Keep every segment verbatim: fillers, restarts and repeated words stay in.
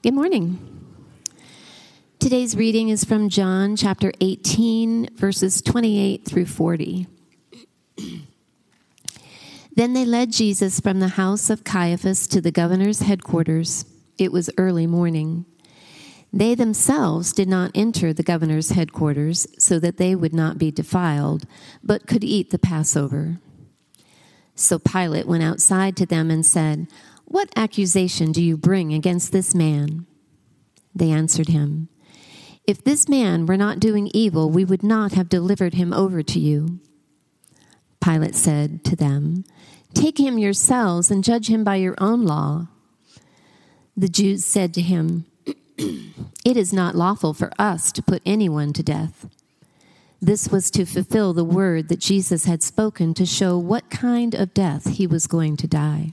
Good morning. Today's reading is from John chapter eighteen, verses twenty-eight through forty. Then they led Jesus from the house of Caiaphas to the governor's headquarters. It was early morning. They themselves did not enter the governor's headquarters so that they would not be defiled, but could eat the Passover. So Pilate went outside to them and said, "What accusation do you bring against this man?" They answered him, "If this man were not doing evil, we would not have delivered him over to you." Pilate said to them, "Take him yourselves and judge him by your own law." The Jews said to him, "It is not lawful for us to put anyone to death." This was to fulfill the word that Jesus had spoken to show what kind of death he was going to die.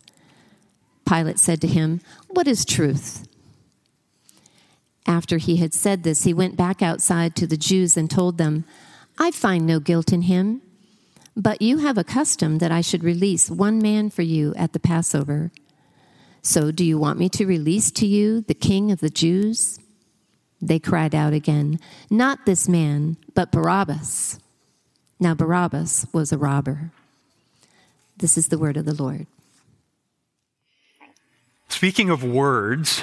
Pilate said to him, "What is truth?" After he had said this, he went back outside to the Jews and told them, "I find no guilt in him, but you have a custom that I should release one man for you at the Passover. So do you want me to release to you the king of the Jews?" They cried out again, "Not this man, but Barabbas." Now Barabbas was a robber. This is the word of the Lord. Speaking of words,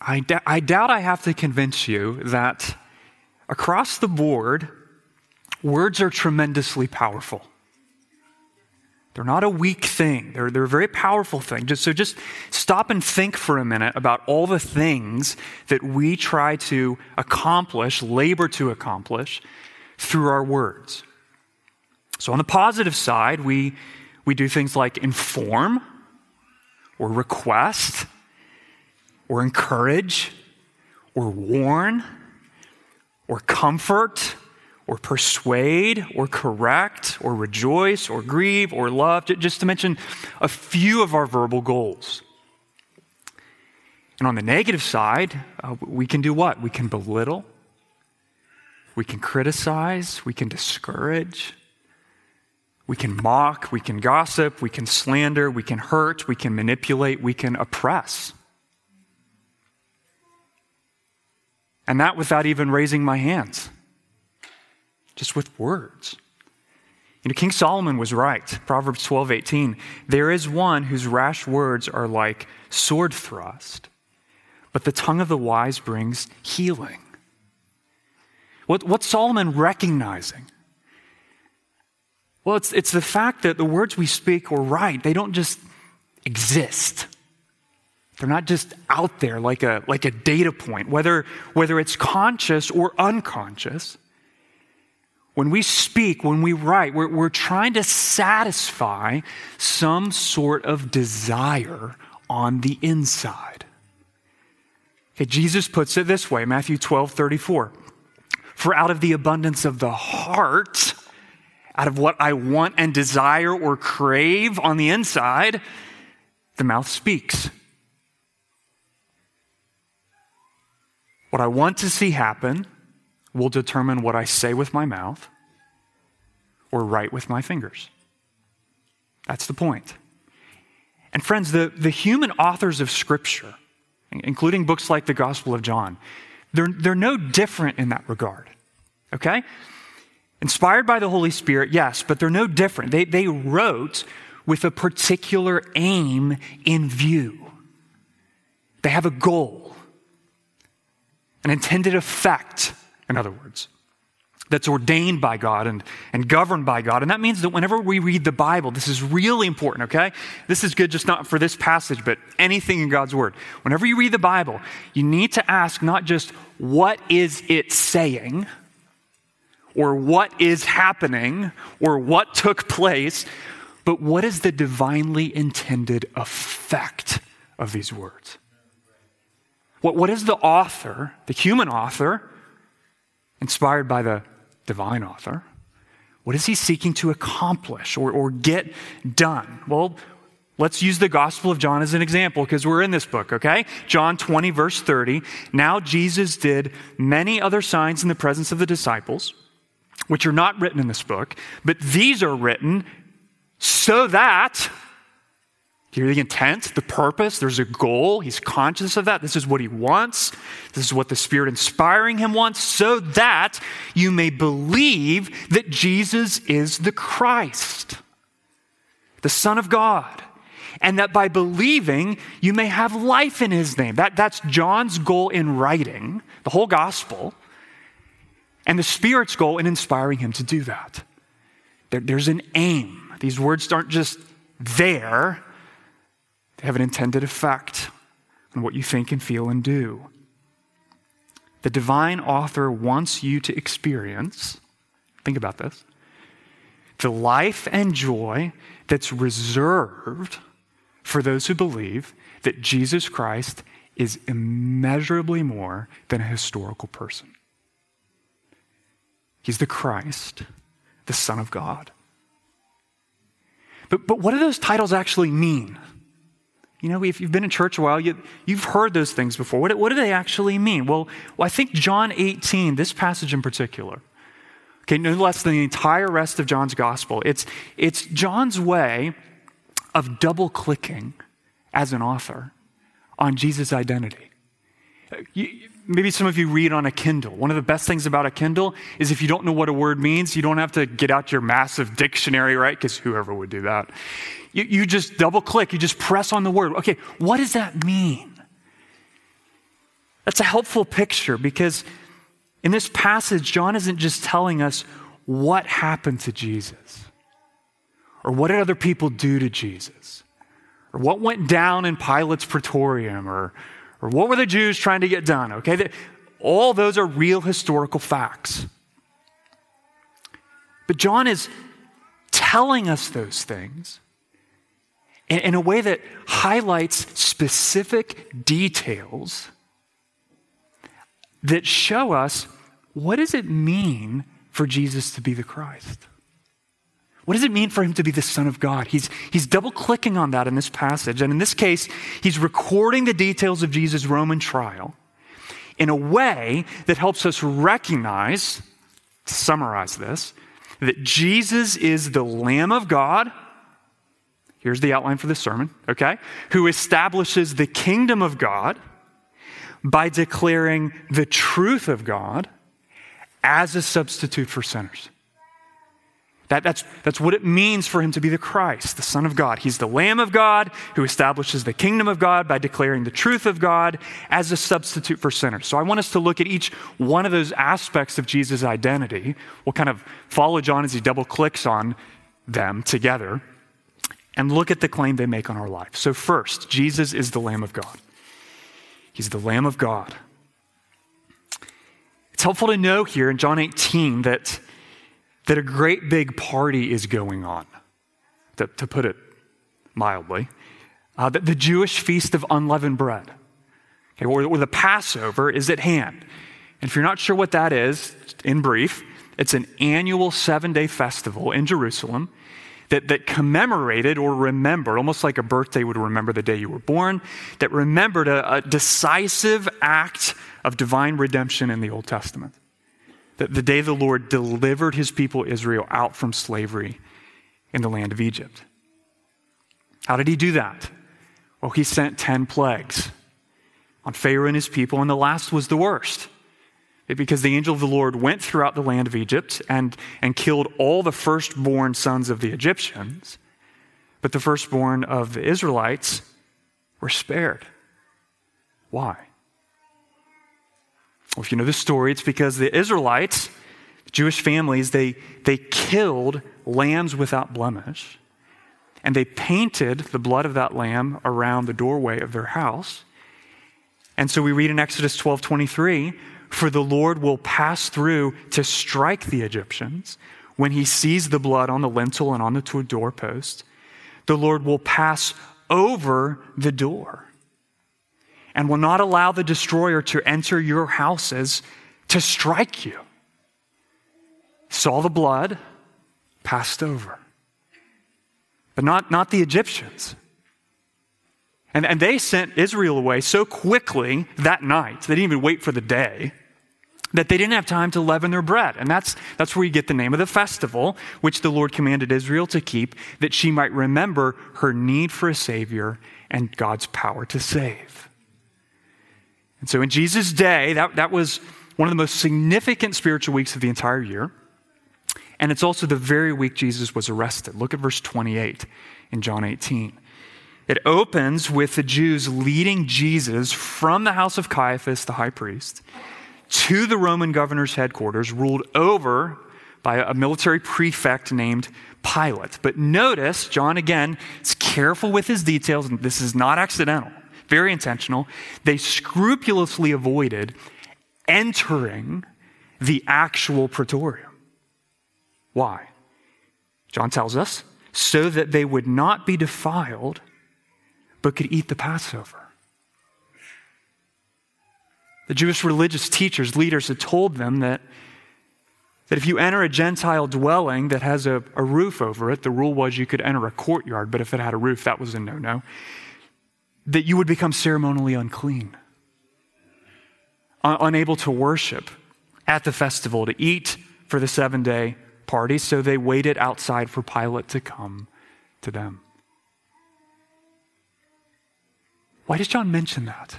I, d- I doubt I have to convince you that across the board, words are tremendously powerful. They're not a weak thing. They're, they're a very powerful thing. Just, so just stop and think for a minute about all the things that we try to accomplish, labor to accomplish, through our words. So on the positive side, we, we do things like inform, or request, or encourage, or warn, or comfort, or persuade, or correct, or rejoice, or grieve, or love, just to mention a few of our verbal goals. And on the negative side, uh, we can do what? We can belittle, we can criticize, we can discourage, we can mock, we can gossip, we can slander, we can hurt, we can manipulate, we can oppress. And that without even raising my hands, just with words. You know, King Solomon was right. Proverbs twelve eighteen, "There is one whose rash words are like sword thrust, but the tongue of the wise brings healing." What, what's Solomon recognizing? Well, it's, it's the fact that the words we speak or write, they don't just exist. They're not just out there like a, like a data point, whether, whether it's conscious or unconscious. When we speak, when we write, we're, we're trying to satisfy some sort of desire on the inside. Okay, Jesus puts it this way, Matthew twelve thirty-four. "For out of the abundance of the heart," out of what I want and desire or crave on the inside, "the mouth speaks." What I want to see happen will determine what I say with my mouth or write with my fingers. That's the point. And friends, the, the human authors of Scripture, including books like the Gospel of John, they're, they're no different in that regard, okay? Inspired by the Holy Spirit, yes, but they're no different. They, they wrote with a particular aim in view. They have a goal. an intended effect, in other words, that's ordained by God and, and governed by God. And that means that whenever we read the Bible, this is really important, okay? This is good just not for this passage, but anything in God's word. Whenever you read the Bible, you need to ask not just what is it saying, or what is happening, or what took place, but what is the divinely intended effect of these words? What, what is the author, the human author, inspired by the divine author, what is he seeking to accomplish or, or get done? Well, let's use the Gospel of John as an example because we're in this book, okay? John twenty, verse thirty, now Jesus did many other signs in the presence of the disciples, which are not written in this book, but these are written so that, do you hear the intent, the purpose? There's a goal. He's conscious of that. This is what he wants. This is what the Spirit inspiring him wants, so that you may believe that Jesus is the Christ, the Son of God, and that by believing, you may have life in his name. That, that's John's goal in writing the whole gospel, and the Spirit's goal in inspiring him to do that. There, there's an aim. These words aren't just there. They have an intended effect on what you think and feel and do. The divine author wants you to experience, think about this, the life and joy that's reserved for those who believe that Jesus Christ is immeasurably more than a historical person. He's the Christ, the Son of God. But, but what do those titles actually mean? You know, if you've been in church a while, you, you've heard those things before. What, what do they actually mean? Well, well, I think John eighteen, this passage in particular, okay, no less than the entire rest of John's gospel, it's, it's John's way of double-clicking as an author on Jesus' identity. You, maybe some of you read on a Kindle. One of the best things about a Kindle is if you don't know what a word means, you don't have to get out your massive dictionary, right? Because whoever would do that. You, you just double click. You just press on the word. Okay, what does that mean? That's a helpful picture because in this passage, John isn't just telling us what happened to Jesus or what did other people do to Jesus or what went down in Pilate's praetorium or Or what were the Jews trying to get done, okay? All those are real historical facts. But John is telling us those things in a way that highlights specific details that show us what does it mean for Jesus to be the Christ? What does it mean for him to be the Son of God? He's, he's double-clicking on that in this passage. And in this case, he's recording the details of Jesus' Roman trial in a way that helps us recognize, summarize this, that Jesus is the Lamb of God. Here's the outline for this sermon, okay? Who establishes the kingdom of God by declaring the truth of God as a substitute for sinners. That, that's, that's what it means for him to be the Christ, the Son of God. He's the Lamb of God who establishes the kingdom of God by declaring the truth of God as a substitute for sinners. So I want us to look at each one of those aspects of Jesus' identity. We'll kind of follow John as he double clicks on them together and look at the claim they make on our life. So first, Jesus is the Lamb of God. He's the Lamb of God. It's helpful to know here in John eighteen that that a great big party is going on, to, to put it mildly, uh, that the Jewish feast of unleavened bread, okay, or, or the Passover is at hand. And if you're not sure what that is, in brief, it's an annual seven-day festival in Jerusalem that, that commemorated or remembered, almost like a birthday would remember the day you were born, that remembered a, a decisive act of divine redemption in the Old Testament. The day the Lord delivered his people Israel out from slavery in the land of Egypt. How did he do that? Well, he sent ten plagues on Pharaoh and his people, and the last was the worst. It, because the angel of the Lord went throughout the land of Egypt and, and killed all the firstborn sons of the Egyptians, but the firstborn of the Israelites were spared. Why? Well, if you know the story, it's because the Israelites, Jewish families, they, they killed lambs without blemish, and they painted the blood of that lamb around the doorway of their house. And so we read in Exodus twelve twenty-three, "For the Lord will pass through to strike the Egyptians when he sees the blood on the lintel and on the two doorposts. The Lord will pass over the door and will not allow the destroyer to enter your houses to strike you." Saw the blood, passed over. But not, not the Egyptians. And, and they sent Israel away so quickly that night, they didn't even wait for the day, that they didn't have time to leaven their bread. And that's, that's where you get the name of the festival, which the Lord commanded Israel to keep, that she might remember her need for a Savior and God's power to save. And so in Jesus' day, that, that was one of the most significant spiritual weeks of the entire year. And it's also the very week Jesus was arrested. Look at verse twenty-eight in John eighteen. It opens with the Jews leading Jesus from the house of Caiaphas, the high priest, to the Roman governor's headquarters, ruled over by a military prefect named Pilate. But notice, John again is careful with his details, and this is not accidental, very intentional. They scrupulously avoided entering the actual praetorium. Why? John tells us, so that they would not be defiled, but could eat the Passover. The Jewish religious teachers, leaders, had told them that, that if you enter a Gentile dwelling that has a, a roof over it, the rule was you could enter a courtyard, but if it had a roof, that was a no-no, that you would become ceremonially unclean, un- unable to worship at the festival, to eat for the seven-day party, so they waited outside for Pilate to come to them. Why does John mention that?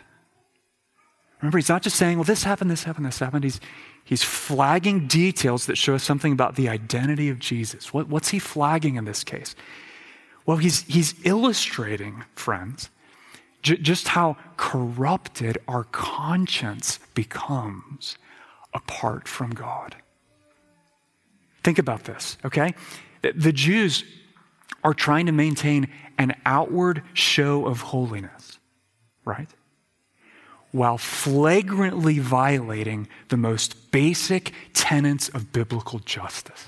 Remember, he's not just saying, well, this happened, this happened, this happened. He's, he's flagging details that show us something about the identity of Jesus. What, what's he flagging in this case? Well, he's, he's illustrating, friends, j- just how corrupted our conscience becomes apart from God. Think about this, okay? The Jews are trying to maintain an outward show of holiness, right? While flagrantly violating the most basic tenets of biblical justice.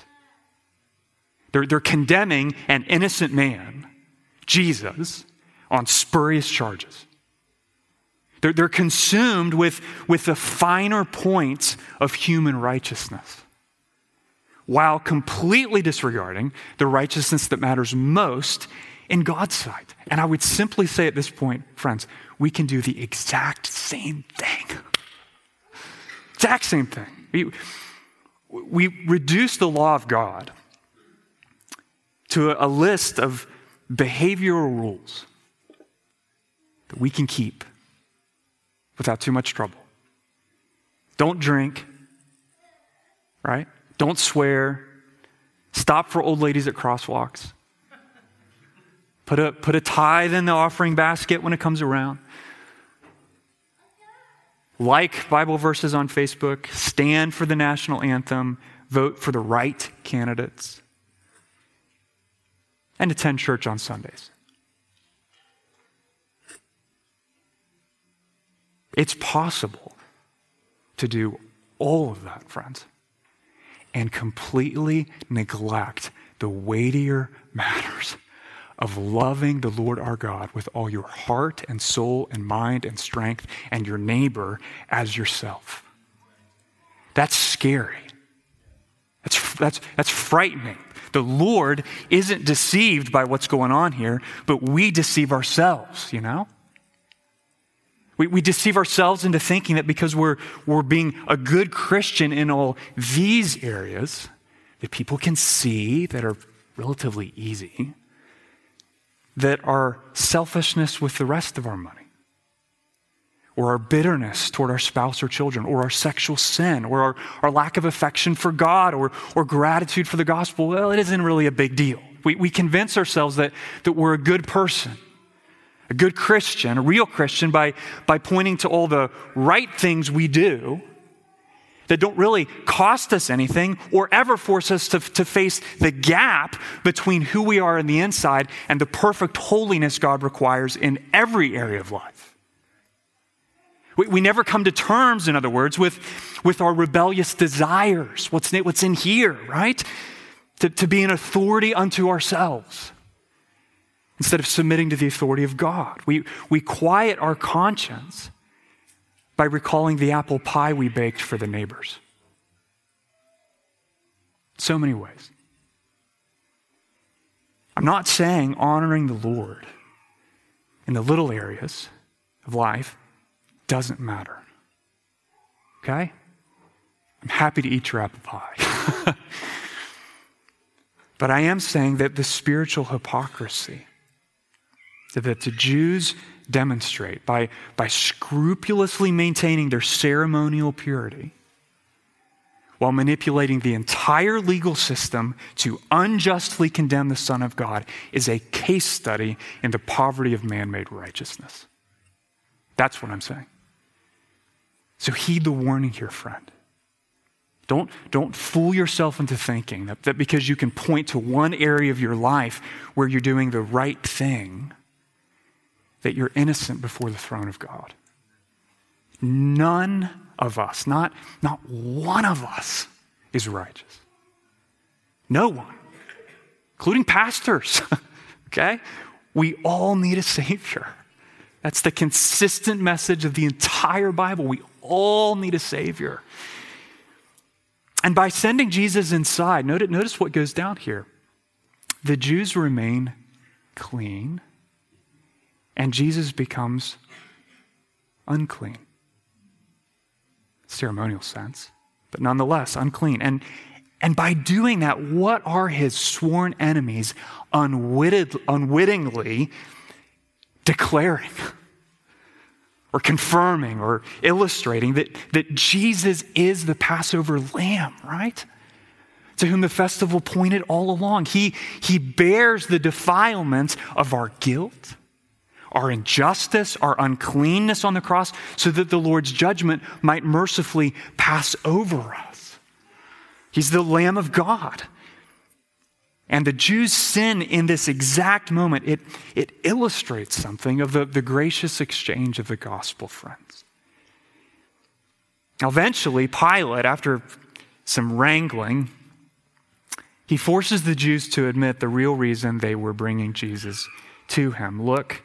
They're, they're condemning an innocent man, Jesus, on spurious charges. They're, they're consumed with, with the finer points of human righteousness, while completely disregarding the righteousness that matters most in God's sight. And I would simply say at this point, friends, we can do the exact same thing. Exact same thing. We, we reduce the law of God to a, a list of behavioral rules that we can keep without too much trouble. Don't drink, right? Don't swear. Stop for old ladies at crosswalks. Put a, put a tithe in the offering basket when it comes around. Like Bible verses on Facebook. Stand for the national anthem. Vote for the right candidates. And attend church on Sundays. It's possible to do all of that, friends, and completely neglect the weightier matters of loving the Lord our God with all your heart and soul and mind and strength, and your neighbor as yourself. That's scary. That's, that's, that's frightening. The Lord isn't deceived by what's going on here, but we deceive ourselves, you know? We, we deceive ourselves into thinking that because we're, we're being a good Christian in all these areas that people can see that are relatively easy, that our selfishness with the rest of our money, or our bitterness toward our spouse or children, or our sexual sin, or our, our lack of affection for God, or, or gratitude for the gospel, well, it isn't really a big deal. We, we convince ourselves that, that we're a good person, a good Christian, a real Christian, by, by pointing to all the right things we do that don't really cost us anything or ever force us to, to face the gap between who we are on the inside and the perfect holiness God requires in every area of life. We, we never come to terms, in other words, with, with our rebellious desires, what's in, what's in here, right? To, to be an authority unto ourselves instead of submitting to the authority of God. We, we quiet our conscience by recalling the apple pie we baked for the neighbors. So many ways. I'm not saying honoring the Lord in the little areas of life doesn't matter. Okay? I'm happy to eat your apple pie. But I am saying that the spiritual hypocrisy that the Jews demonstrate by, by scrupulously maintaining their ceremonial purity while manipulating the entire legal system to unjustly condemn the Son of God is a case study in the poverty of man-made righteousness. That's what I'm saying. So heed the warning here, friend. Don't, don't fool yourself into thinking that, that because you can point to one area of your life where you're doing the right thing, that you're innocent before the throne of God. None of us, not, not one of us, is righteous. No one, including pastors, okay? We all need a Savior. That's the consistent message of the entire Bible. We all need a Savior. And by sending Jesus inside, notice, notice what goes down here. The Jews remain clean, and Jesus becomes unclean. Ceremonial sense, but nonetheless unclean. And, and by doing that, what are his sworn enemies unwitted, unwittingly declaring or confirming or illustrating that, that Jesus is the Passover lamb, right? To whom the festival pointed all along. He, he bears the defilements of our guilt, our injustice, our uncleanness on the cross, so that the Lord's judgment might mercifully pass over us. He's the Lamb of God. And the Jews' sin in this exact moment, it, it illustrates something of the, the gracious exchange of the gospel, friends. Now, eventually, Pilate, after some wrangling, he forces the Jews to admit the real reason they were bringing Jesus to him. Look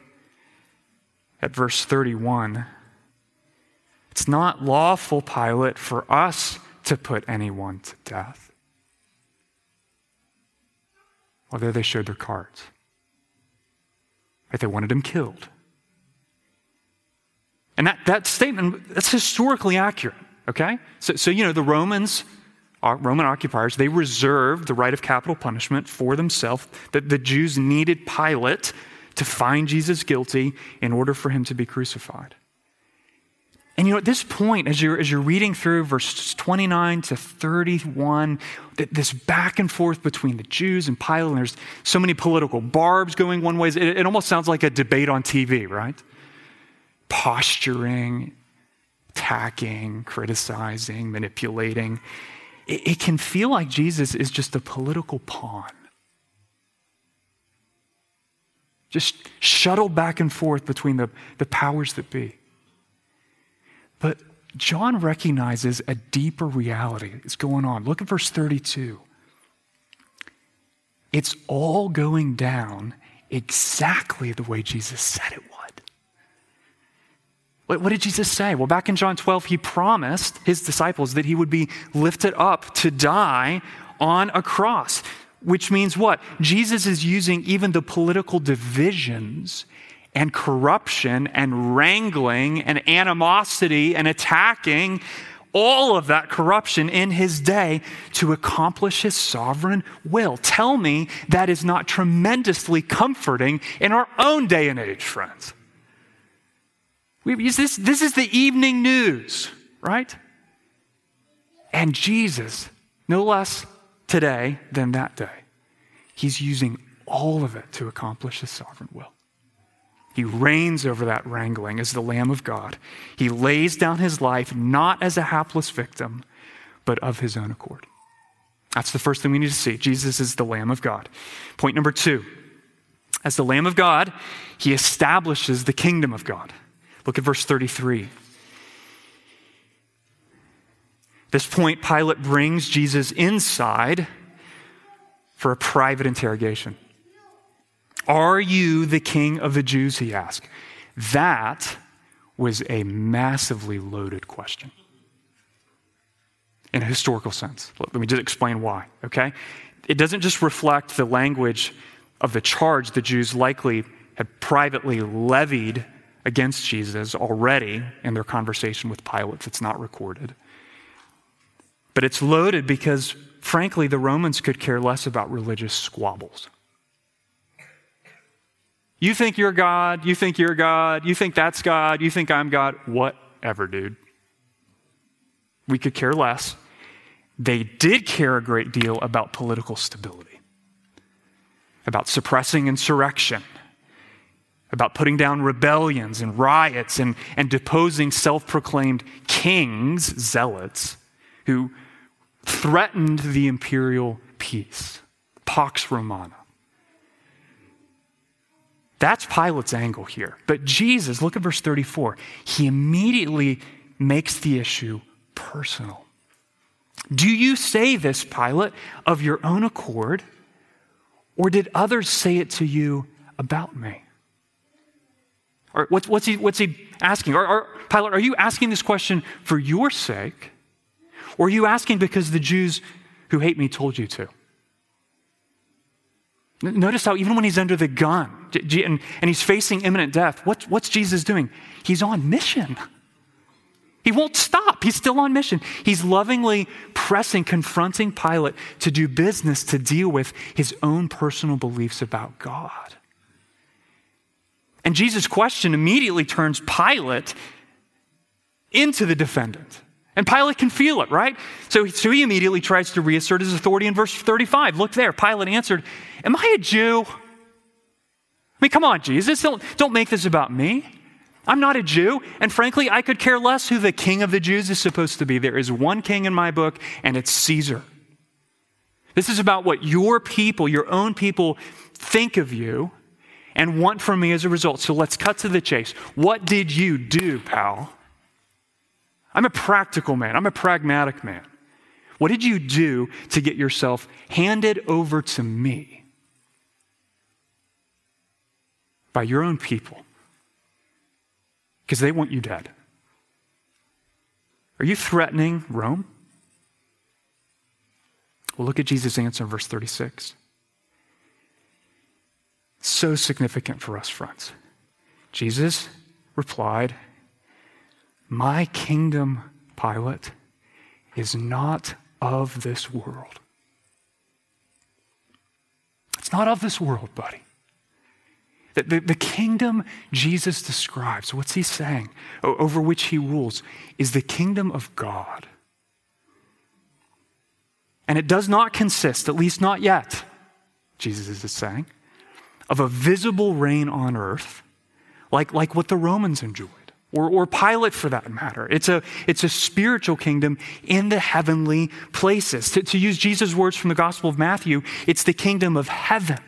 at verse thirty-one. It's not lawful, Pilate, for us to put anyone to death. Well, there they showed their cards. Right? They wanted him killed. And that, that statement, that's historically accurate, okay? So, so you know, the Romans, Roman occupiers, they reserved the right of capital punishment for themselves, that the Jews needed Pilate to find Jesus guilty in order for him to be crucified. And you know, at this point, as you're, as you're reading through verses twenty-nine to thirty-one, this back and forth between the Jews and Pilate, and there's so many political barbs going one way, it, it almost sounds like a debate on T V, right? Posturing, attacking, criticizing, manipulating. It, it can feel like Jesus is just a political pawn. Just shuttled back and forth between the, the powers that be. But John recognizes a deeper reality that's going on. Look at verse thirty-two. It's all going down exactly the way Jesus said it would. What, what did Jesus say? Well, back in John twelve, he promised his disciples that he would be lifted up to die on a cross. Which means what? Jesus is using even the political divisions and corruption and wrangling and animosity and attacking, all of that corruption in his day to accomplish his sovereign will. Tell me that is not tremendously comforting in our own day and age, friends. We, this, this is the evening news, right? And Jesus, no less today than that day. He's using all of it to accomplish his sovereign will. He reigns over that wrangling as the Lamb of God. He lays down his life not as a hapless victim, but of his own accord. That's the first thing we need to see. Jesus is the Lamb of God. Point number two, as the Lamb of God, he establishes the kingdom of God. Look at verse thirty-three. This point, Pilate brings Jesus inside for a private interrogation. Are you the king of the Jews, he asked. That was a massively loaded question in a historical sense. Let me just explain why, okay? It doesn't just reflect the language of the charge the Jews likely had privately levied against Jesus already in their conversation with Pilate that's not recorded. But it's loaded because, frankly, the Romans could care less about religious squabbles. You think you're God, you think you're God, you think that's God, you think I'm God, whatever, dude. We could care less. They did care a great deal about political stability, about suppressing insurrection, about putting down rebellions and riots and, and deposing self-proclaimed kings, zealots, who threatened the imperial peace, Pax Romana. That's Pilate's angle here. But Jesus, look at verse thirty-four. He immediately makes the issue personal. Do you say this, Pilate, of your own accord, or did others say it to you about me? Or what's, what's, he, what's he asking? Or, or, Pilate, are you asking this question for your sake, or are you asking because the Jews who hate me told you to? Notice how even when he's under the gun and, and he's facing imminent death, what, what's Jesus doing? He's on mission. He won't stop. He's still on mission. He's lovingly pressing, confronting Pilate to do business, to deal with his own personal beliefs about God. And Jesus' question immediately turns Pilate into the defendant. And Pilate can feel it, right? So, so he immediately tries to reassert his authority in verse thirty-five. Look there, Pilate answered, am I a Jew? I mean, come on, Jesus, don't, don't make this about me. I'm not a Jew, and frankly, I could care less who the king of the Jews is supposed to be. There is one king in my book, and it's Caesar. This is about what your people, your own people, think of you and want from me as a result. So let's cut to the chase. What did you do, pal? I'm a practical man. I'm a pragmatic man. What did you do to get yourself handed over to me by your own people? Because they want you dead. Are you threatening Rome? Well, look at Jesus' answer in verse thirty-six. So significant for us, friends. Jesus replied, my kingdom, Pilate, is not of this world. It's not of this world, buddy. The, the, the kingdom Jesus describes, what's he saying, over which he rules, is the kingdom of God. And it does not consist, at least not yet, Jesus is saying, of a visible reign on earth like, like what the Romans enjoyed. Or, or Pilate for that matter. It's a, it's a spiritual kingdom in the heavenly places. To, to use Jesus' words from the Gospel of Matthew, it's the kingdom of heaven,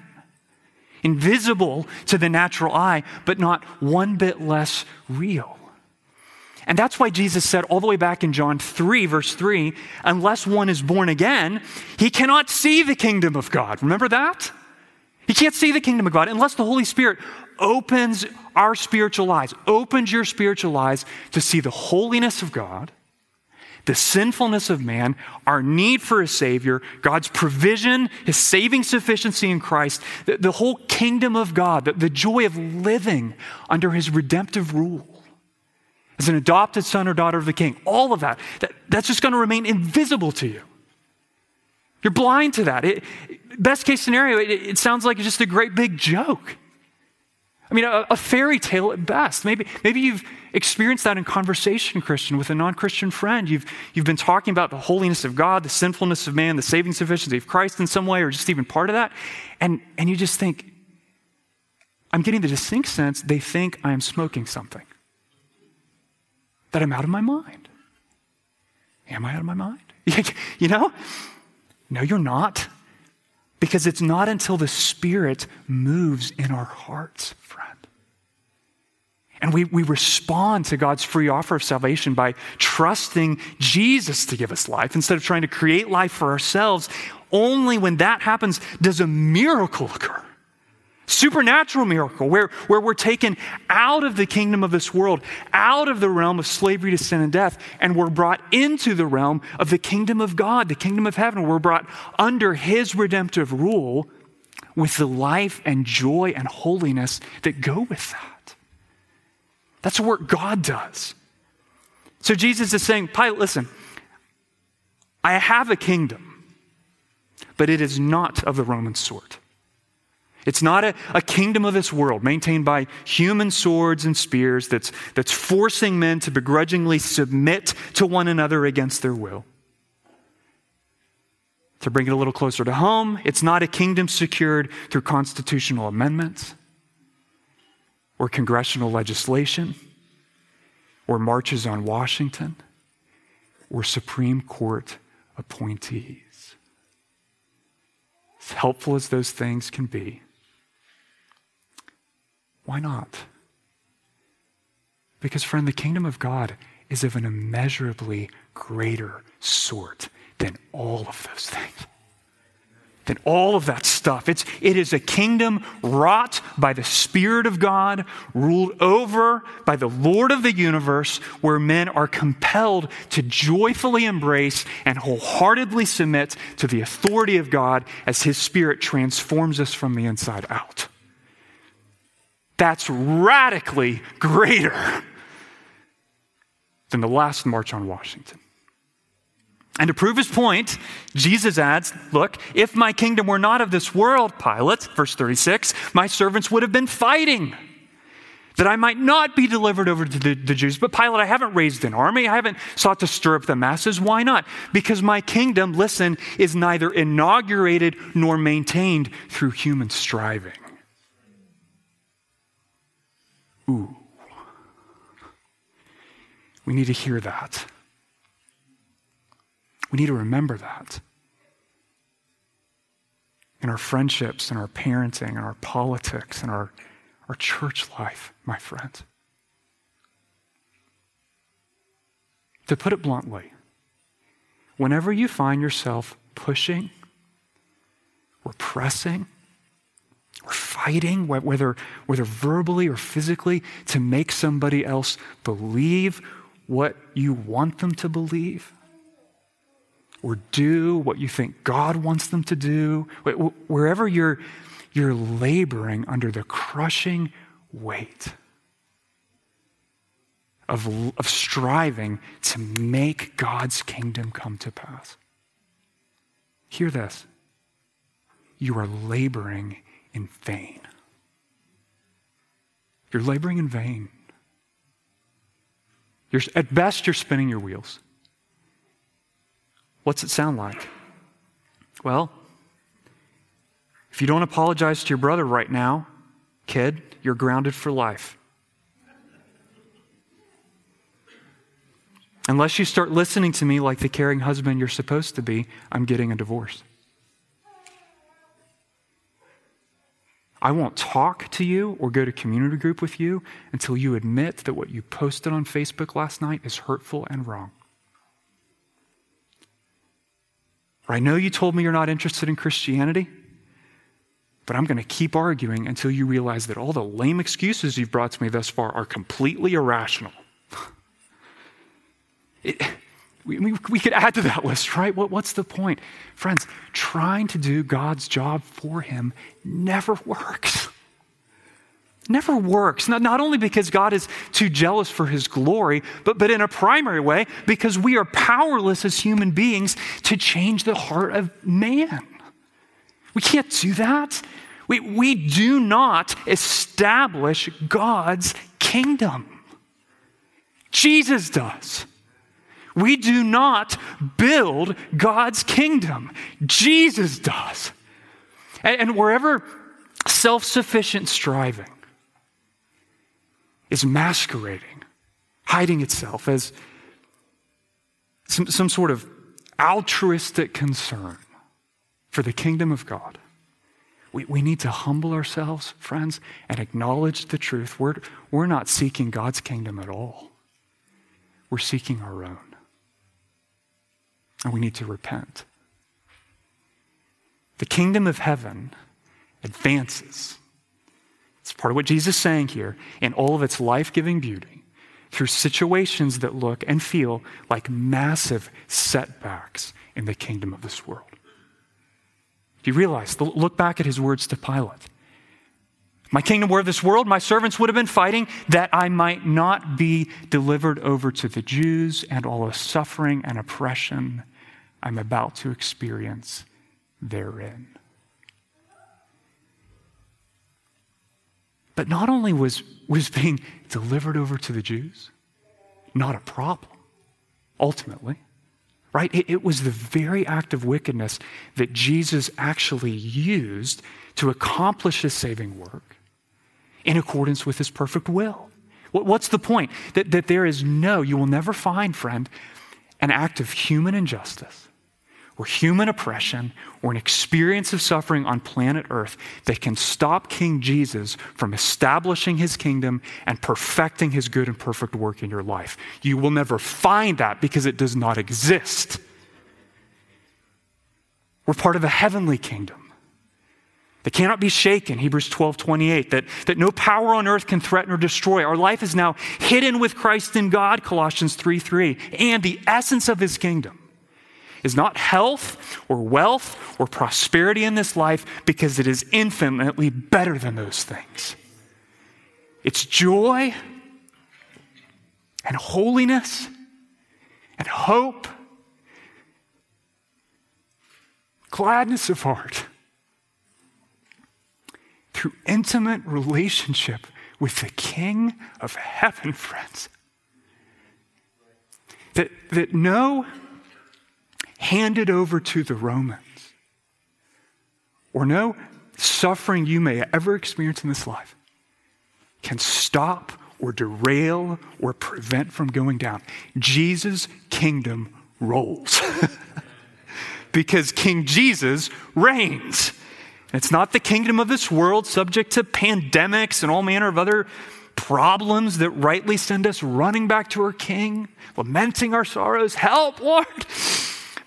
invisible to the natural eye, but not one bit less real. And that's why Jesus said all the way back in John three, verse three, unless one is born again, he cannot see the kingdom of God. Remember that? He can't see the kingdom of God unless the Holy Spirit opens our spiritual eyes, opens your spiritual eyes to see the holiness of God, the sinfulness of man, our need for a Savior, God's provision, his saving sufficiency in Christ, the, the whole kingdom of God, the, the joy of living under his redemptive rule as an adopted son or daughter of the King, all of that, that that's just going to remain invisible to you. You're blind to that. It, best case scenario, it, it sounds like it's just a great big joke. I mean, a, a fairy tale at best. Maybe, maybe you've experienced that in conversation, Christian, with a non-Christian friend. You've, you've been talking about the holiness of God, the sinfulness of man, the saving sufficiency of Christ in some way, or just even part of that. And, and you just think, I'm getting the distinct sense they think I am smoking something, that I'm out of my mind. am I out of my mind? You know? No, you're not. Because it's not until the Spirit moves in our hearts, friend. And we, we respond to God's free offer of salvation by trusting Jesus to give us life instead of trying to create life for ourselves. Only when that happens does a miracle occur. Supernatural miracle where, where we're taken out of the kingdom of this world, out of the realm of slavery to sin and death, and we're brought into the realm of the kingdom of God, the kingdom of heaven. We're brought under his redemptive rule with the life and joy and holiness that go with that. That's the work God does. So Jesus is saying, Pilate, listen, I have a kingdom, but it is not of the Roman sort. It's not a, a kingdom of this world maintained by human swords and spears that's, that's forcing men to begrudgingly submit to one another against their will. To bring it a little closer to home, it's not a kingdom secured through constitutional amendments or congressional legislation or marches on Washington or Supreme Court appointees. As helpful as those things can be, why not? Because, friend, the kingdom of God is of an immeasurably greater sort than all of those things, than all of that stuff. It's, it is a kingdom wrought by the Spirit of God, ruled over by the Lord of the universe, where men are compelled to joyfully embrace and wholeheartedly submit to the authority of God as his Spirit transforms us from the inside out. That's radically greater than the last march on Washington. And to prove his point, Jesus adds, look, if my kingdom were not of this world, Pilate, verse thirty-six, my servants would have been fighting that I might not be delivered over to the, the Jews. But Pilate, I haven't raised an army. I haven't sought to stir up the masses. Why not? Because my kingdom, listen, is neither inaugurated nor maintained through human striving. Ooh. We need to hear that. We need to remember that in our friendships, in our parenting, in our politics, in our, our church life, my friend. To put it bluntly, whenever you find yourself pushing or pressing or fighting, whether, whether verbally or physically, to make somebody else believe what you want them to believe, or do what you think God wants them to do, wherever you're, you're laboring under the crushing weight of, of striving to make God's kingdom come to pass. Hear this. You are laboring in vain. You're laboring in vain. You're, at best, you're spinning your wheels. What's it sound like? Well, if you don't apologize to your brother right now, kid, you're grounded for life. Unless you start listening to me like the caring husband you're supposed to be, I'm getting a divorce. I won't talk to you or go to community group with you until you admit that what you posted on Facebook last night is hurtful and wrong. I know you told me you're not interested in Christianity, but I'm going to keep arguing until you realize that all the lame excuses you've brought to me thus far are completely irrational. It, we, we could add to that list, right? What, what's the point? Friends, trying to do God's job for him never works. Never works. Not, not only because God is too jealous for his glory, but, but in a primary way, because we are powerless as human beings to change the heart of man. We can't do that. We, we do not establish God's kingdom. Jesus does. We do not build God's kingdom. Jesus does. And, and wherever self-sufficient striving is masquerading, hiding itself as some, some sort of altruistic concern for the kingdom of God. We, we need to humble ourselves, friends, and acknowledge the truth. We're, we're not seeking God's kingdom at all. We're seeking our own. And we need to repent. The kingdom of heaven advances. It's part of what Jesus is saying here in all of its life-giving beauty through situations that look and feel like massive setbacks in the kingdom of this world. Do you realize, look back at his words to Pilate. My kingdom were of this world, my servants would have been fighting that I might not be delivered over to the Jews and all the suffering and oppression I'm about to experience therein. But not only was, was being delivered over to the Jews not a problem, ultimately, right? It, it was the very act of wickedness that Jesus actually used to accomplish his saving work in accordance with his perfect will. What, what's the point? That, that there is no, you will never find, friend, an act of human injustice or human oppression or an experience of suffering on planet Earth that can stop King Jesus from establishing his kingdom and perfecting his good and perfect work in your life. You will never find that because it does not exist. We're part of a heavenly kingdom that cannot be shaken, Hebrews twelve twenty-eight, that, that no power on earth can threaten or destroy. Our life is now hidden with Christ in God, Colossians three three, and the essence of his kingdom is not health or wealth or prosperity in this life, because it is infinitely better than those things. It's joy and holiness and hope, gladness of heart through intimate relationship with the King of Heaven, friends. That, that no handed over to the Romans, or no suffering you may ever experience in this life, can stop or derail or prevent from going down. Jesus' kingdom rolls because King Jesus reigns. And it's not the kingdom of this world subject to pandemics and all manner of other problems that rightly send us running back to our King, lamenting our sorrows. Help, Lord!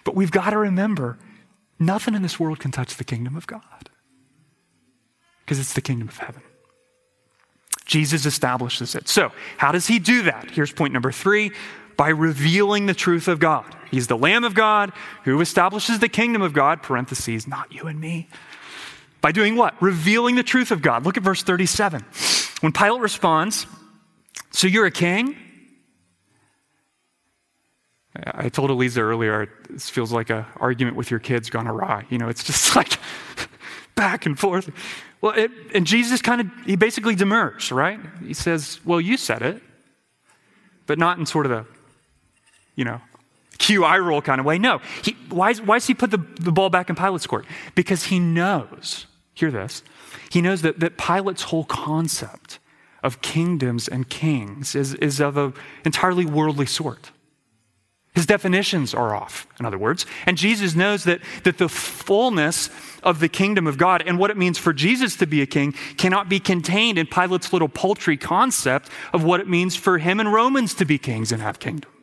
But we've got to remember, nothing in this world can touch the kingdom of God because it's the kingdom of heaven. Jesus establishes it. So how does he do that? Here's point number three, by revealing the truth of God. He's the Lamb of God who establishes the kingdom of God, parentheses, not you and me. By doing what? Revealing the truth of God. Look at verse thirty-seven. When Pilate responds, so you're a king? I told Eliza earlier, this feels like an argument with your kids gone awry. You know, it's just like back and forth. Well, it, and Jesus kind of, he basically demurs, right? He says, well, you said it, but not in sort of a, you know, cue eye roll kind of way. No, he, why, why does he put the, the ball back in Pilate's court? Because he knows, hear this, he knows that, that Pilate's whole concept of kingdoms and kings is, is of an entirely worldly sort. His definitions are off, in other words. And Jesus knows that, that the fullness of the kingdom of God and what it means for Jesus to be a king cannot be contained in Pilate's little paltry concept of what it means for him and Romans to be kings and have kingdoms.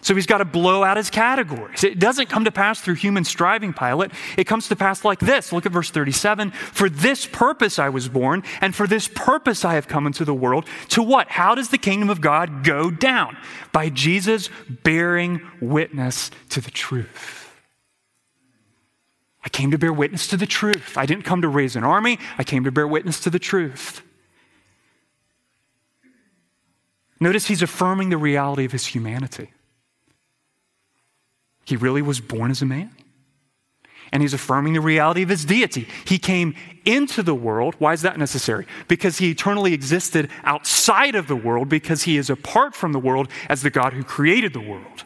So he's got to blow out his categories. It doesn't come to pass through human striving, Pilate. It comes to pass like this. Look at verse thirty-seven. For this purpose I was born, and for this purpose I have come into the world. To what? How does the kingdom of God go down? By Jesus bearing witness to the truth. I came to bear witness to the truth. I didn't come to raise an army. I came to bear witness to the truth. Notice he's affirming the reality of his humanity. He really was born as a man. And he's affirming the reality of his deity. He came into the world. Why is that necessary? Because he eternally existed outside of the world, because he is apart from the world as the God who created the world.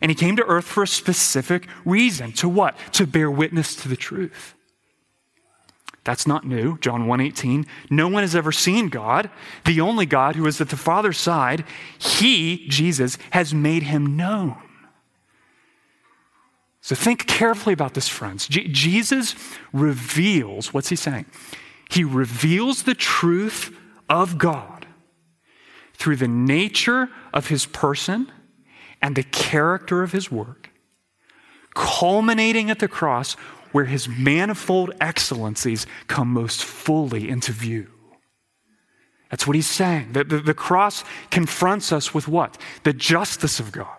And he came to earth for a specific reason. To what? To bear witness to the truth. That's not new. John one eighteen, no one has ever seen God, the only God who is at the Father's side. He, Jesus, has made him known. So think carefully about this, friends. Je- Jesus reveals, what's he saying? He reveals the truth of God through the nature of his person and the character of his work, culminating at the cross where his manifold excellencies come most fully into view. That's what he's saying. The, the, the cross confronts us with what? The justice of God,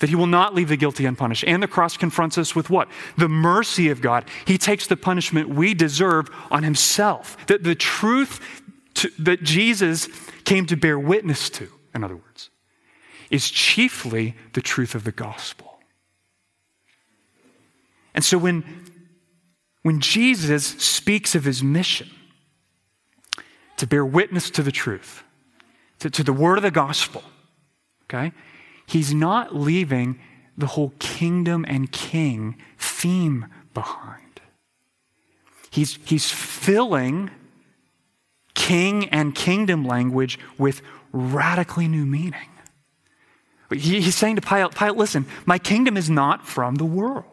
that he will not leave the guilty unpunished. And the cross confronts us with what? The mercy of God. He takes the punishment we deserve on himself. The, the truth to, that Jesus came to bear witness to, in other words, is chiefly the truth of the gospel. And so when, when Jesus speaks of his mission to bear witness to the truth, to, to the word of the gospel, okay, he's not leaving the whole kingdom and king theme behind. He's, he's filling king and kingdom language with radically new meaning. He, he's saying to Pilate, Pilate, listen, my kingdom is not from the world.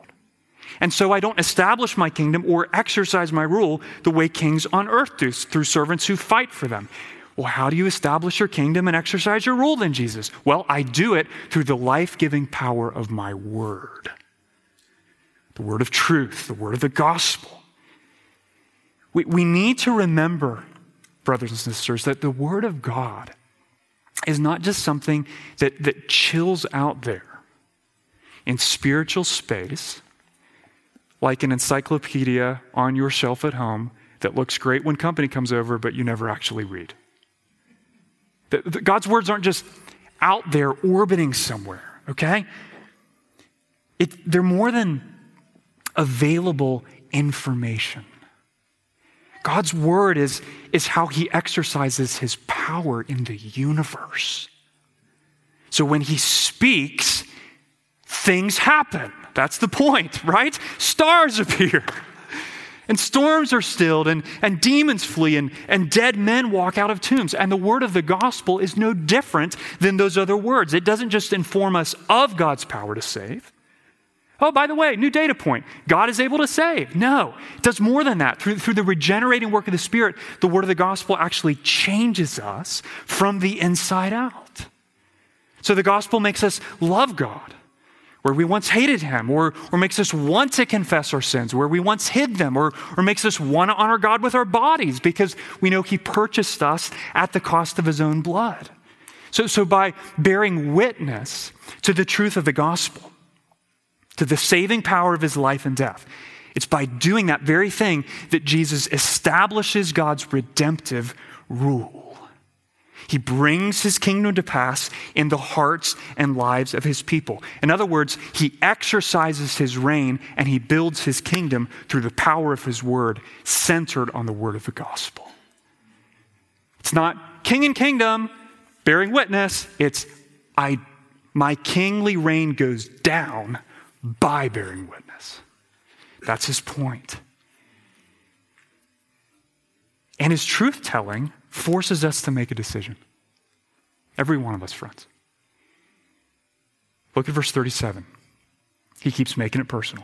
And so I don't establish my kingdom or exercise my rule the way kings on earth do, through servants who fight for them. Well, how do you establish your kingdom and exercise your rule then, Jesus? Well, I do it through the life-giving power of my word. The word of truth, the word of the gospel. We, we need to remember, brothers and sisters, that the word of God is not just something that, that chills out there in spiritual space, like an encyclopedia on your shelf at home that looks great when company comes over, but you never actually read. The, the, God's words aren't just out there orbiting somewhere, okay? It, they're more than available information. God's word is, is how he exercises his power in the universe. So when he speaks, things happen. That's the point, right? Stars appear, and storms are stilled, and, and demons flee, and, and dead men walk out of tombs. And the word of the gospel is no different than those other words. It doesn't just inform us of God's power to save. Oh, by the way, new data point. God is able to save. No, it does more than that. Through, through the regenerating work of the Spirit, the word of the gospel actually changes us from the inside out. So the gospel makes us love God, where we once hated him, or, or makes us want to confess our sins, where we once hid them, or, or makes us want to honor God with our bodies because we know he purchased us at the cost of his own blood. So, so by bearing witness to the truth of the gospel, to the saving power of his life and death, it's by doing that very thing that Jesus establishes God's redemptive rule. He brings his kingdom to pass in the hearts and lives of his people. In other words, he exercises his reign and he builds his kingdom through the power of his word, centered on the word of the gospel. It's not king and kingdom bearing witness. It's I, my kingly reign goes down by bearing witness. That's his point. And his truth-telling forces us to make a decision. Every one of us, friends. Look at verse thirty-seven. He keeps making it personal.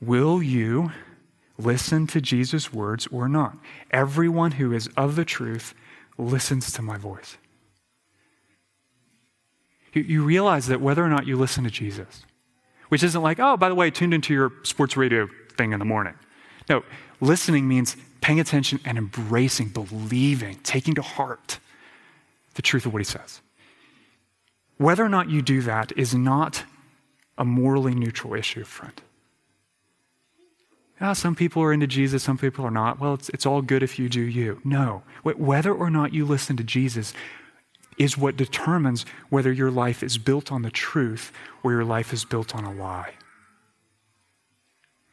Will you listen to Jesus' words or not? Everyone who is of the truth listens to my voice. You, you realize that whether or not you listen to Jesus, which isn't like, oh, by the way, tuned into your sports radio thing in the morning. No, listening means paying attention and embracing, believing, taking to heart the truth of what he says. Whether or not you do that is not a morally neutral issue, friend. Ah, some people are into Jesus, some people are not. Well, it's, it's all good if you do you. No, whether or not you listen to Jesus is what determines whether your life is built on the truth or your life is built on a lie.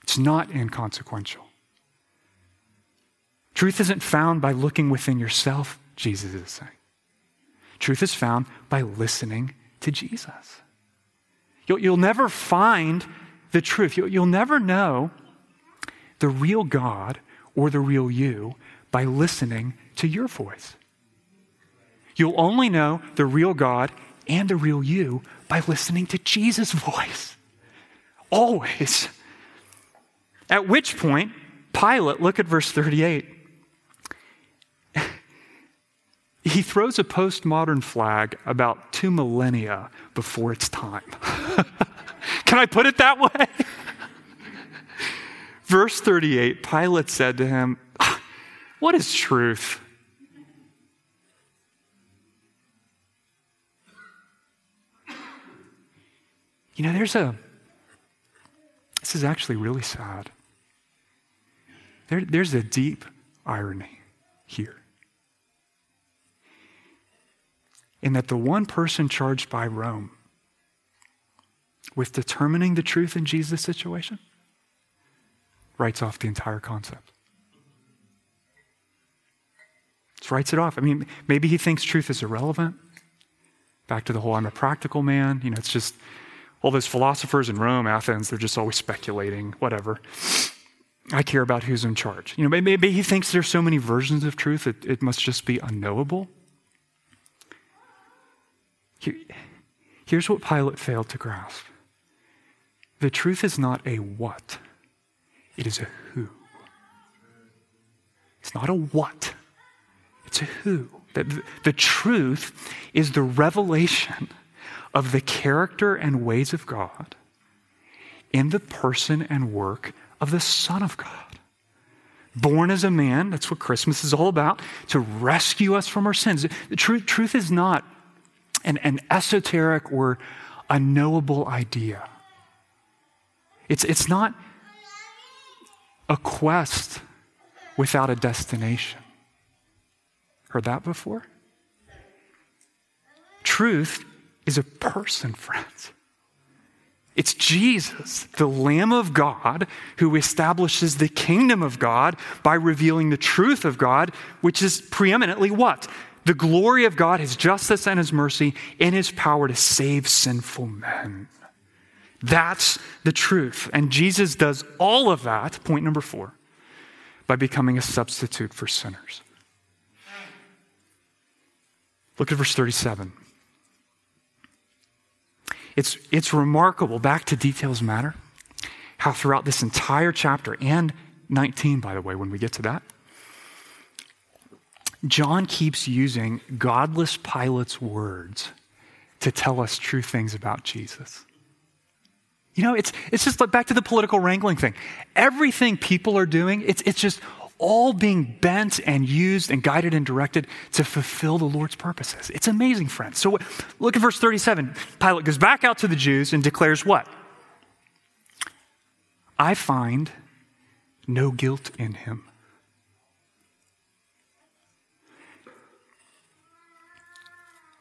It's not inconsequential. Truth isn't found by looking within yourself, Jesus is saying. Truth is found by listening to Jesus. You'll, you'll never find the truth. You'll, you'll never know the real God or the real you by listening to your voice. You'll only know the real God and the real you by listening to Jesus' voice. Always. At which point, Pilate, look at verse thirty-eight. He throws a postmodern flag about two millennia before its time. Can I put it that way? Verse thirty-eight, Pilate said to him, "What is truth?" You know, there's a, this is actually really sad. There, there's a deep irony here. In that the one person charged by Rome with determining the truth in Jesus' situation writes off the entire concept. Just writes it off. I mean, maybe he thinks truth is irrelevant. Back to the whole, I'm a practical man. You know, it's just all those philosophers in Rome, Athens, they're just always speculating, whatever. I care about who's in charge. You know, maybe, maybe he thinks there's so many versions of truth, it, it must just be unknowable. Here, here's what Pilate failed to grasp. The truth is not a what, it is a who. It's not a what, it's a who. The, the truth is the revelation of the character and ways of God in the person and work of the Son of God. Born as a man, that's what Christmas is all about, to rescue us from our sins. The truth, truth is not An, an esoteric or unknowable idea. It's, it's not a quest without a destination. Heard that before? Truth is a person, friends. It's Jesus, the Lamb of God, who establishes the kingdom of God by revealing the truth of God, which is preeminently what? The glory of God, his justice and his mercy, and his power to save sinful men. That's the truth. And Jesus does all of that, point number four, by becoming a substitute for sinners. Look at verse thirty-seven. It's, it's remarkable, back to details matter, how throughout this entire chapter, and nineteen, by the way, when we get to that, John keeps using godless Pilate's words to tell us true things about Jesus. You know, it's it's just like back to the political wrangling thing. Everything people are doing, it's it's just all being bent and used and guided and directed to fulfill the Lord's purposes. It's amazing, friends. So look at verse thirty-seven. Pilate goes back out to the Jews and declares what? I find no guilt in him.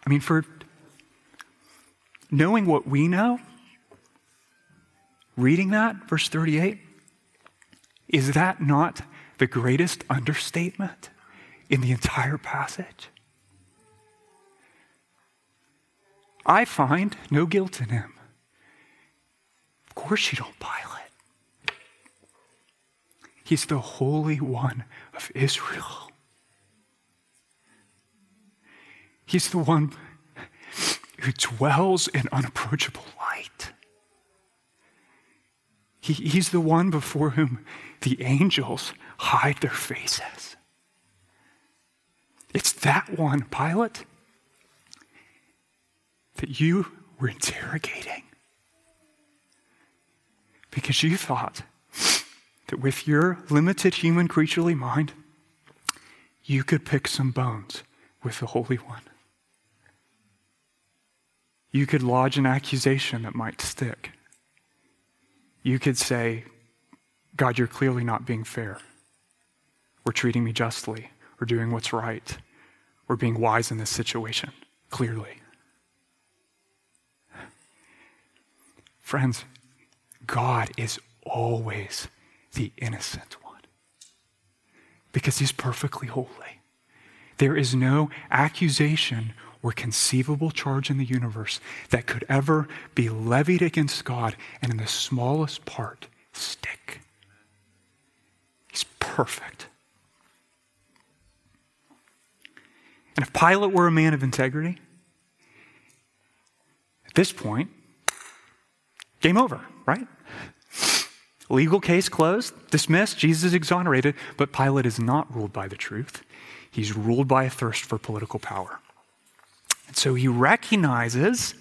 I mean, for knowing what we know, reading that, verse thirty-eight, is that not the greatest understatement in the entire passage? I find no guilt in him. Of course you don't, Pilate. He's the Holy One of Israel. He's the one who dwells in unapproachable light. He, he's the one before whom the angels hide their faces. It's that one, Pilate, that you were interrogating because you thought that with your limited human creaturely mind, you could pick some bones with the Holy One. You could lodge an accusation that might stick. You could say, God, you're clearly not being fair, or treating me justly, or doing what's right, or being wise in this situation, clearly. Friends, God is always the innocent one because he's perfectly holy. There is no accusation or conceivable charge in the universe that could ever be levied against God and in the smallest part stick. perfect. And if Pilate were a man of integrity, at this point, game over, right? Legal case closed, dismissed, Jesus exonerated, but Pilate is not ruled by the truth. He's ruled by a thirst for political power. And so he recognizes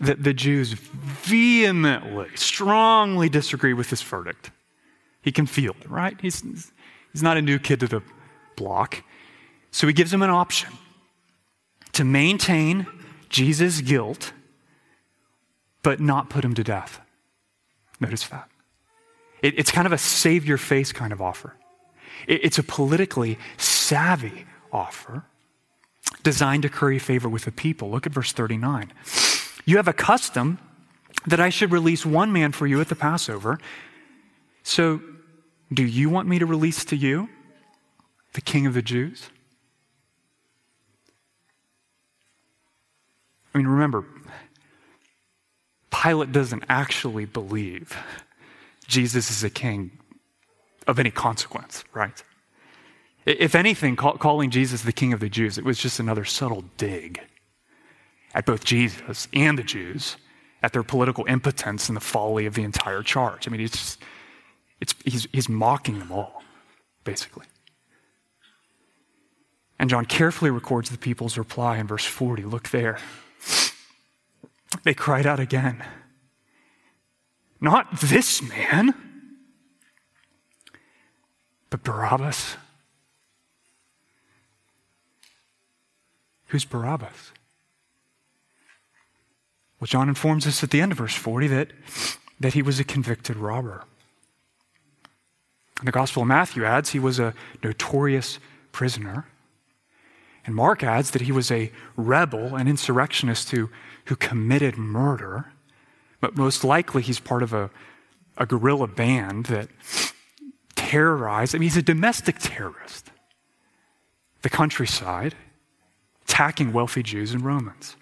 that the Jews vehemently, strongly disagree with this verdict. He can feel it, right? He's, he's not a new kid to the block. So he gives them an option to maintain Jesus' guilt, but not put him to death. Notice that. It, it's kind of a save your face kind of offer. It, it's a politically savvy offer designed to curry favor with the people. Look at verse thirty-nine. You have a custom that I should release one man for you at the Passover. So do you want me to release to you the King of the Jews? I mean, remember, Pilate doesn't actually believe Jesus is a king of any consequence, right? If anything, call, calling Jesus the King of the Jews, it was just another subtle dig at both Jesus and the Jews at their political impotence and the folly of the entire charge. I mean, it's just, it's, he's, he's mocking them all, basically. And John carefully records the people's reply in verse forty. Look there. They cried out again, not this man, but Barabbas. Who's Barabbas? Well, John informs us at the end of verse forty that, that he was a convicted robber. And the Gospel of Matthew adds he was a notorious prisoner. And Mark adds that he was a rebel, an insurrectionist who, who committed murder. But most likely he's part of a, a guerrilla band that terrorized. I mean, he's a domestic terrorist. The countryside, attacking wealthy Jews and Romans.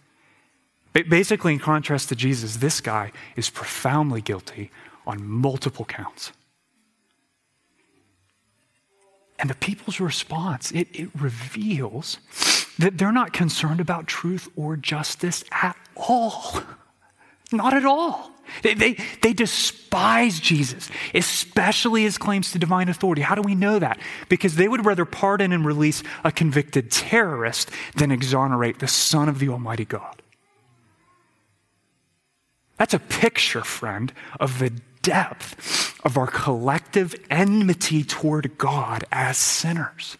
Basically, in contrast to Jesus, this guy is profoundly guilty on multiple counts. And the people's response, it, it reveals that they're not concerned about truth or justice at all. Not at all. They, they, they despise Jesus, especially his claims to divine authority. How do we know that? Because they would rather pardon and release a convicted terrorist than exonerate the Son of the Almighty God. That's a picture, friend, of the depth of our collective enmity toward God as sinners.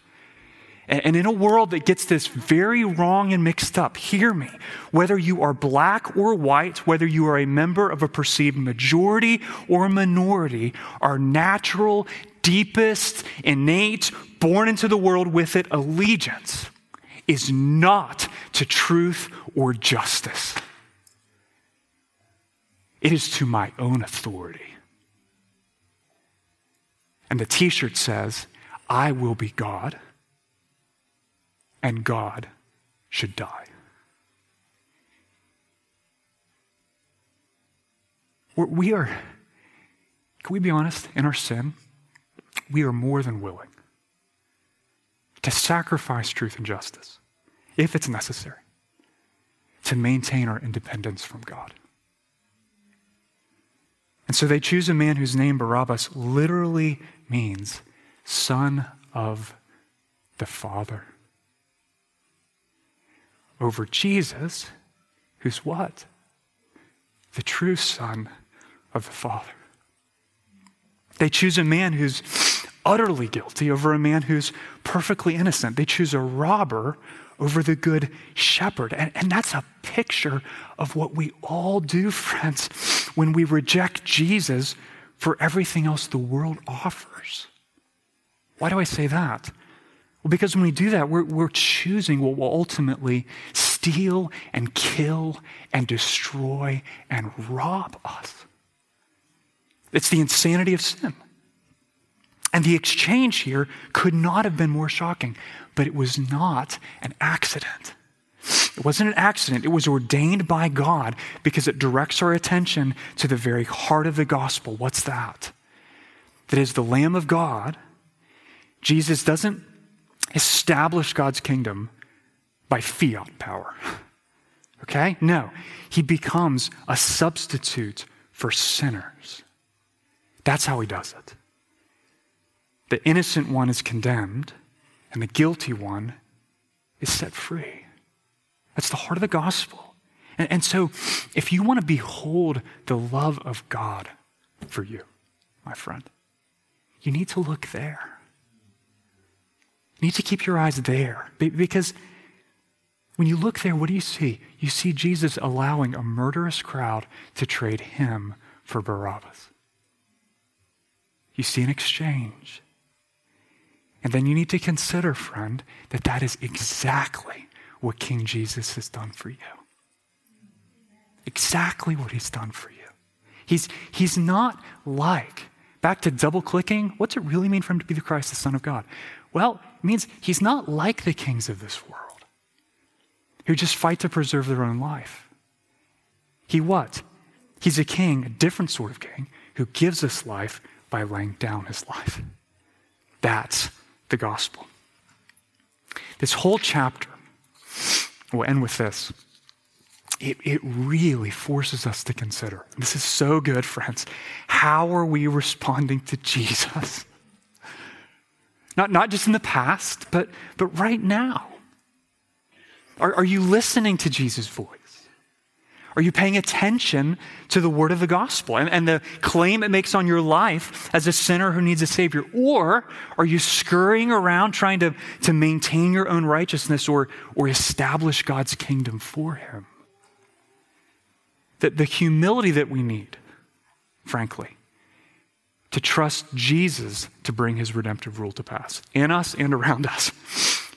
And in a world that gets this very wrong and mixed up, hear me, whether you are black or white, whether you are a member of a perceived majority or minority, our natural, deepest, innate, born into the world with it allegiance is not to truth or justice. It is to my own authority. And the t-shirt says, I will be God. And God should die. We are, can we be honest, in our sin, we are more than willing to sacrifice truth and justice, if it's necessary, to maintain our independence from God. And so they choose a man whose name Barabbas literally means son of the Father. Over Jesus, who's what? The true Son of the Father. They choose a man who's utterly guilty over a man who's perfectly innocent. They choose a robber over the good shepherd. And, and that's a picture of what we all do, friends, when we reject Jesus for everything else the world offers. Why do I say that? Well, because when we do that, we're, we're choosing what will ultimately steal and kill and destroy and rob us. It's the insanity of sin. And the exchange here could not have been more shocking, but it was not an accident. It wasn't an accident. It was ordained by God because it directs our attention to the very heart of the gospel. What's that? That is the Lamb of God Jesus doesn't establish God's kingdom by fiat power, okay? No, he becomes a substitute for sinners. That's how he does it. The innocent one is condemned, and the guilty one is set free. That's the heart of the gospel. And, and so if you want to behold the love of God for you, my friend, you need to look there. You need to keep your eyes there, because when you look there, what do you see? You see Jesus allowing a murderous crowd to trade him for Barabbas. You see an exchange. And then you need to consider, friend, that that is exactly what King Jesus has done for you. Exactly what he's done for you. He's, he's not like, back to double clicking, what's it really mean for him to be the Christ, the Son of God? Well, it means he's not like the kings of this world who just fight to preserve their own life. He what? He's a king, a different sort of king, who gives us life by laying down his life. That's the gospel. This whole chapter, we'll end with this, it, it really forces us to consider, this is so good, friends, how are we responding to Jesus? Not, not just in the past, but, but right now. Are, are you listening to Jesus' voice? Are you paying attention to the word of the gospel and, and the claim it makes on your life as a sinner who needs a savior? Or are you scurrying around trying to, to maintain your own righteousness or, or establish God's kingdom for him? That the humility that we need, frankly, to trust Jesus to bring his redemptive rule to pass in us and around us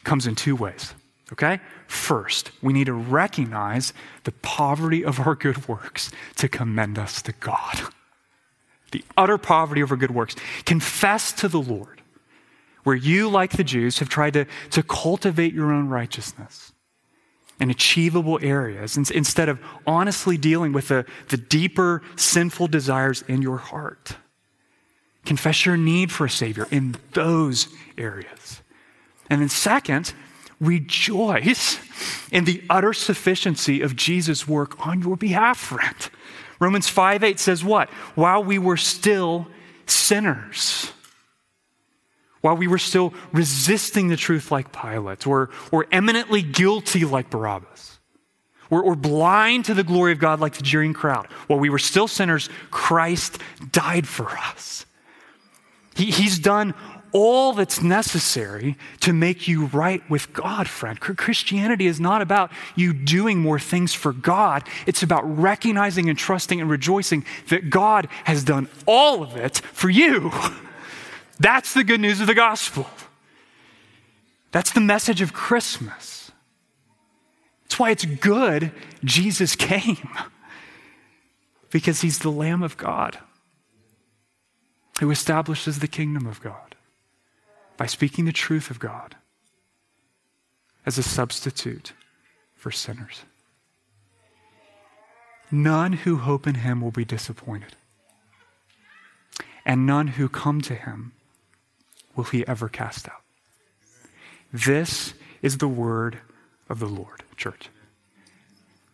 comes in two ways. Okay? First, we need to recognize the poverty of our good works to commend us to God. The utter poverty of our good works. Confess to the Lord where you, like the Jews, have tried to, to cultivate your own righteousness in achievable areas instead of honestly dealing with the, the deeper sinful desires in your heart. Confess your need for a Savior in those areas. And then second, rejoice in the utter sufficiency of Jesus' work on your behalf, friend. Romans five eight says what? While we were still sinners, while we were still resisting the truth like Pilate, or, or eminently guilty like Barabbas, or, or blind to the glory of God like the jeering crowd, while we were still sinners, Christ died for us. He, he's done all that's necessary to make you right with God, friend. Christianity is not about you doing more things for God. It's about recognizing and trusting and rejoicing that God has done all of it for you. That's the good news of the gospel. That's the message of Christmas. That's why it's good Jesus came, because he's the Lamb of God who establishes the kingdom of God by speaking the truth of God as a substitute for sinners. None who hope in him will be disappointed, and none who come to him will he ever cast out. This is the word of the Lord, church.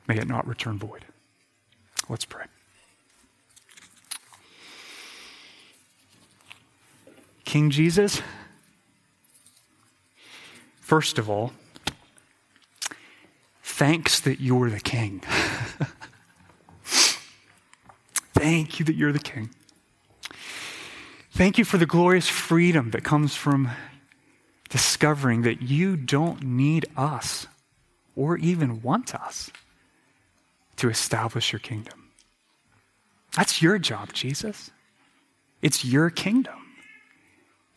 May it not return void. Let's pray. King Jesus, first of all, thanks that you're the king. Thank you that you're the king. Thank you for the glorious freedom that comes from discovering that you don't need us or even want us to establish your kingdom. That's your job, Jesus. It's your kingdom.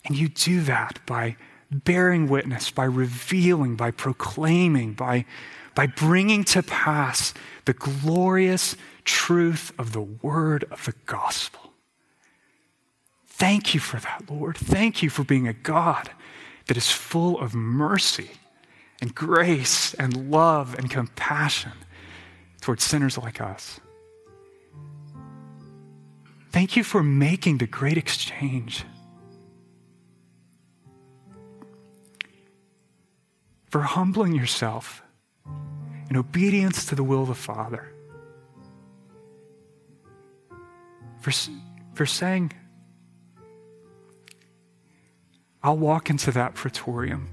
And you do that by bearing witness, by revealing, by proclaiming, by, by bringing to pass the glorious truth of the word of the gospel. Thank you for that, Lord. Thank you for being a God that is full of mercy and grace and love and compassion towards sinners like us. Thank you for making the great exchange. for humbling yourself in obedience to the will of the Father. For, for saying, I'll walk into that praetorium.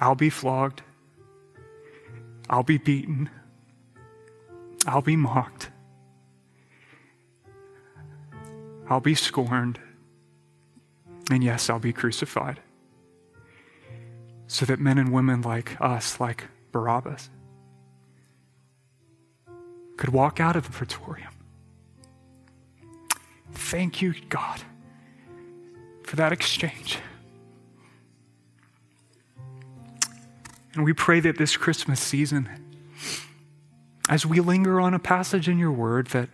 I'll be flogged. I'll be beaten. I'll be mocked. I'll be scorned. And yes, I'll be crucified. So that men and women like us, like Barabbas, could walk out of the praetorium. Thank you, God, for that exchange. And we pray that this Christmas season, as we linger on a passage in your word, that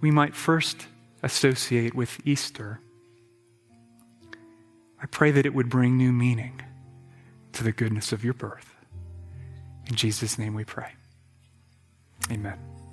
we might first associate with Easter, I pray that it would bring new meaning to the goodness of your birth. In Jesus' name we pray. Amen.